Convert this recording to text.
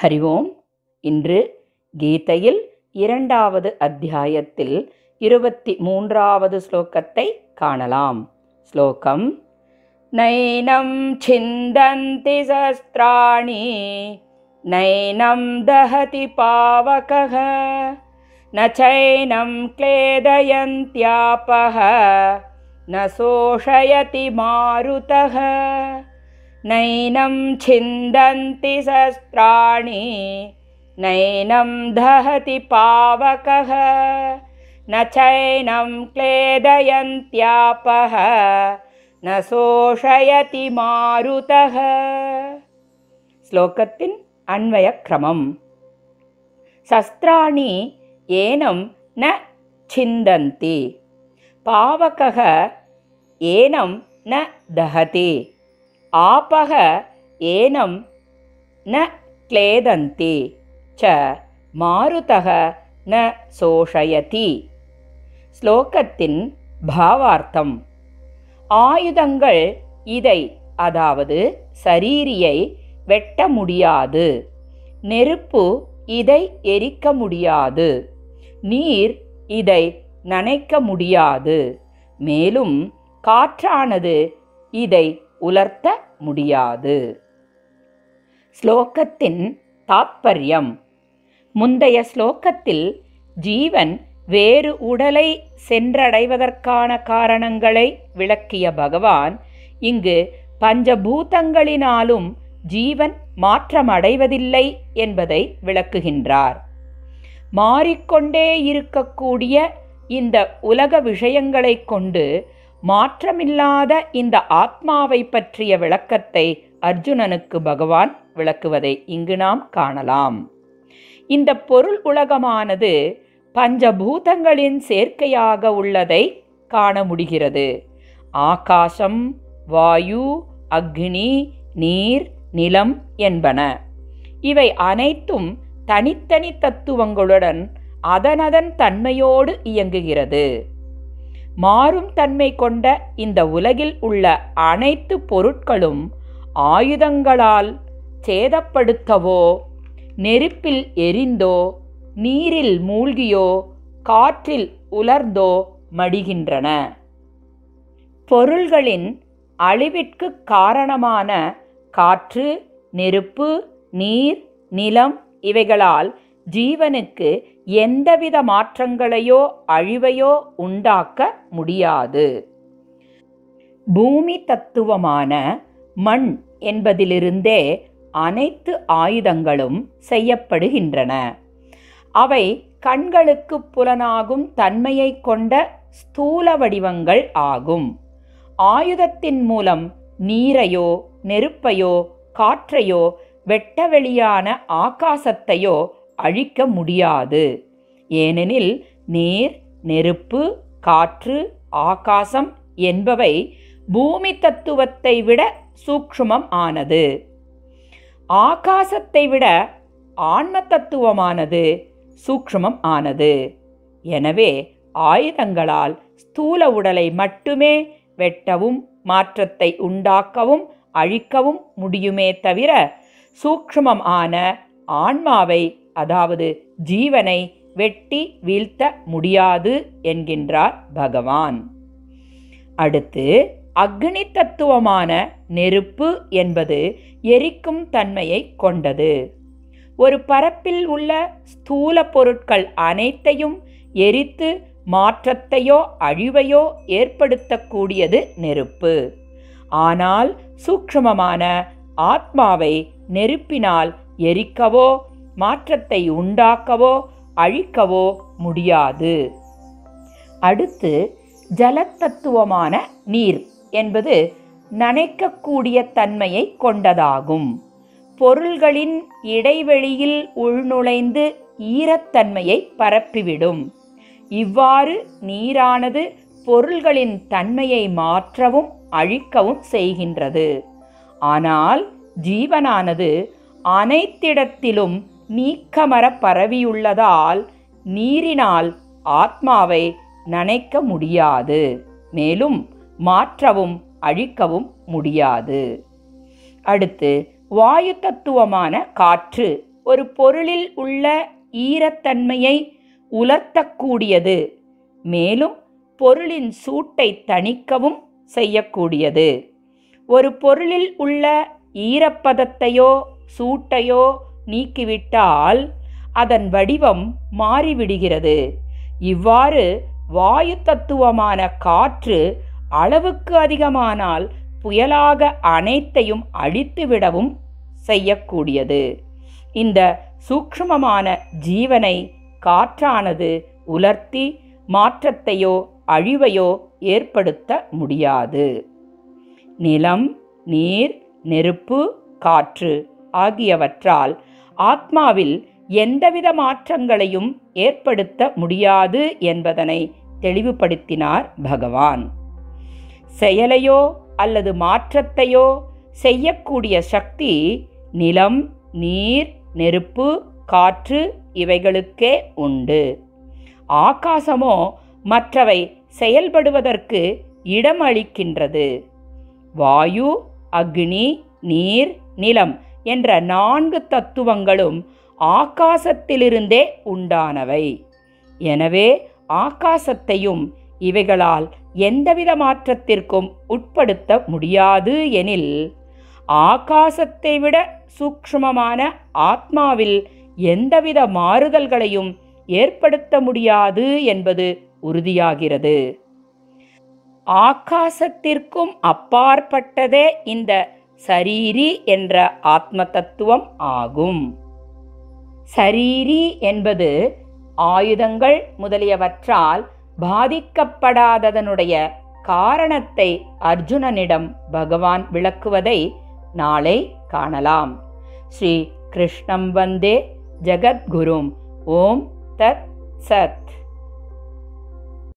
ஹரி ஓம். இன்று கீதையில் 2வது அத்தியாயத்தில் 23வது ஸ்லோகத்தை காணலாம். ஸ்லோகம்: நைனம் சிந்தந்தி சஸ்திராணி நைனம் தஹதி பாவகஹ ந சைனம் க்ளேதயந்த்யாபஹ ந சோஷயதி மாருதஹ. நைனம் சிந்தந்தி சஸ்திராணி நைனம் தஹதி பாவகஹ ந சைனம் க்ளேதயந்த்யாபஹ ந சோஷயதி மாருதஹ. ஸ்லோகத்தின் அன்வய கிரமம்: சஸ்திராணி ஏனம் ந சிந்தந்தி, பாவகஹ ஏனம் ந தஹதி, ஆபக ஏனம் ந க்ளேதந்தி ச மாருதஹ ந சோஷயதி. ஸ்லோகத்தின் பாவார்த்தம்: ஆயுதங்கள் இதை, அதாவது சரீரியை வெட்ட முடியாது, நெருப்பு இதை எரிக்க முடியாது, நீர் இதை நனைக்க முடியாது, மேலும் காற்றானது இதை உலர்த்த முடியாது. ஸ்லோகத்தின் தாத்பர்யம்: முந்தைய ஸ்லோகத்தில் ஜீவன் வேறு உடலை சென்றடைவதற்கான காரணங்களை விளக்கிய பகவான் இங்கு பஞ்சபூதங்களினாலும் ஜீவன் மாற்றமடைவதில்லை என்பதை விளக்குகின்றார். மாறிக்கொண்டே இருக்கக்கூடிய இந்த உலக விஷயங்களை கொண்டு மாற்றமில்லாத இந்த ஆத்மாவை பற்றிய விளக்கத்தை அர்ஜுனனுக்கு பகவான் விளக்குவதை இங்கு நாம் காணலாம். இந்த பொருள் உலகமானது பஞ்சபூதங்களின் சேர்க்கையாக உள்ளதை காண முடிகிறது. ஆகாசம், வாயு, அக்னி, நீர், நிலம் என்பன இவை அனைத்தும் தனித்தனி தத்துவங்களுடன் அதனதன் தன்மையோடு இயங்குகிறது. மாறும் தன்மை கொண்ட இந்த உலகில் உள்ள அனைத்து பொருட்களும் ஆயுதங்களால் சேதப்படுத்தவோ, நெருப்பில் எரிந்தோ, நீரில் மூழ்கியோ, காற்றில் உலர்ந்தோ மடிகின்றன. பொருள்களின் அழிவிற்கு காரணமான காற்று, நெருப்பு, நீர், நிலம் இவைகளால் ஜீவனுக்கு எந்தவித மாற்றங்களையோ அழிவையோ உண்டாக்க முடியாது. பூமி தத்துவமான மண் என்பதிலிருந்தே அனைத்து ஆயுதங்களும் செய்யப்படுகின்றன. அவை கண்களுக்கு புலனாகும் தன்மையை கொண்ட ஸ்தூல வடிவங்கள் ஆகும். ஆயுதத்தின் மூலம் நீரையோ, நெருப்பையோ, காற்றையோ, வெட்டவெளியான ஆகாசத்தையோ அழிக்க முடியாது. ஏனெனில் நீர், நெருப்பு, காற்று, ஆகாசம் என்பவை பூமி தத்துவத்தை விட சூக்ஷ்மம் ஆனது. ஆகாசத்தை விட ஆன்ம தத்துவமானது சூக்ஷ்மம் ஆனது. எனவே ஆயுதங்களால் ஸ்தூல உடலை மட்டுமே வெட்டவும், மாற்றத்தை உண்டாக்கவும், அழிக்கவும் முடியுமே தவிர சூக்ஷ்மம் ஆன ஆன்மாவை, அதாவது ஜீவனை வெட்டி வீழ்த்த முடியாது என்கின்றார் பகவான். அடுத்து அக்னி தத்துவமான நெருப்பு என்பது எரிக்கும் தன்மையை கொண்டது. ஒரு பரப்பில் உள்ள ஸ்தூல பொருட்கள் அனைத்தையும் எரித்து மாற்றத்தையோ அழிவையோ ஏற்படுத்தக்கூடியது நெருப்பு. ஆனால் சூக்ஷ்மமான ஆத்மாவை நெருப்பினால் எரிக்கவோ, மாற்றத்தை உண்டாக்கவோ, அழிக்கவோ முடியாது. அடுத்து ஜலத்தத்துவமான நீர் என்பது நனைக்கக்கூடிய தன்மையை கொண்டதாகும். பொருள்களின் இடைவெளியில் உள்நுழைந்து ஈரத்தன்மையை பரப்பிவிடும். இவ்வாறு நீரானது பொருள்களின் தன்மையை மாற்றவும் அழிக்கவும் செய்கின்றது. ஆனால் ஜீவனானது அனைத்திடத்திலும் நீக்கமர பரவியுள்ளதால் நீரினால் ஆத்மாவை நனைக்க முடியாது, மேலும் மாற்றவும் அழிக்கவும் முடியாது. அடுத்து வாயு தத்துவமான காற்று ஒரு பொருளில் உள்ள ஈரத்தன்மையை உலர்த்தக்கூடியது, மேலும் பொருளின் சூட்டை தணிக்கவும் செய்யக்கூடியது. ஒரு பொருளில் உள்ள ஈரப்பதத்தையோ சூட்டையோ நீக்கிவிட்டால் அதன் வடிவம் மாறிவிடுகிறது. இவ்வாறு வாயு தத்துவமான காற்று அளவுக்கு அதிகமானால் புயலாக அனைத்தையும் அழித்துவிடவும் செய்யக்கூடியது. இந்த சூக்ஷ்மமான ஜீவனை காற்றானது உலர்த்தி மாற்றத்தையோ அழிவையோ ஏற்படுத்த முடியாது. நிலம், நீர், நெருப்பு, காற்று ஆகியவற்றால் ஆத்மாவில் எந்தவித மாற்றங்களையும் ஏற்படுத்த முடியாது என்பதனை தெளிவுபடுத்தினார் பகவான். செயலையோ அல்லது மாற்றத்தையோ செய்யக்கூடிய சக்தி நிலம், நீர், நெருப்பு, காற்று இவைகளுக்கே உண்டு. ஆகாசமோ மற்றவை செயல்படுவதற்கு இடம் அளிக்கின்றது. வாயு, அக்னி, நீர், நிலம் என்ற 4 தத்துவங்களும் ஆகாசத்திலிருந்தே உண்டானவை. எனவே ஆகாசத்தையும் இவைகளால் எந்தவித மாற்றத்திற்கும் உட்படுத்த முடியாது எனில், ஆகாசத்தை விட சூக்ஷ்மமான ஆத்மாவில் எந்தவித மாறுதல்களையும் ஏற்படுத்த முடியாது என்பது உறுதியாகிறது. ஆகாசத்திற்கும் அப்பாற்பட்டதே இந்த சரீரி என்ற ஆத்ம தத்துவம் ஆகும். சரீரி என்பது ஆயுதங்கள் முதலியவற்றால் பாதிக்கப்படாததனுடைய காரணத்தை அர்ஜுனனிடம் பகவான் விளக்குவதை நாளை காணலாம். ஸ்ரீ கிருஷ்ணம் வந்தே ஜகத்குரும். ஓம் தத் சத்.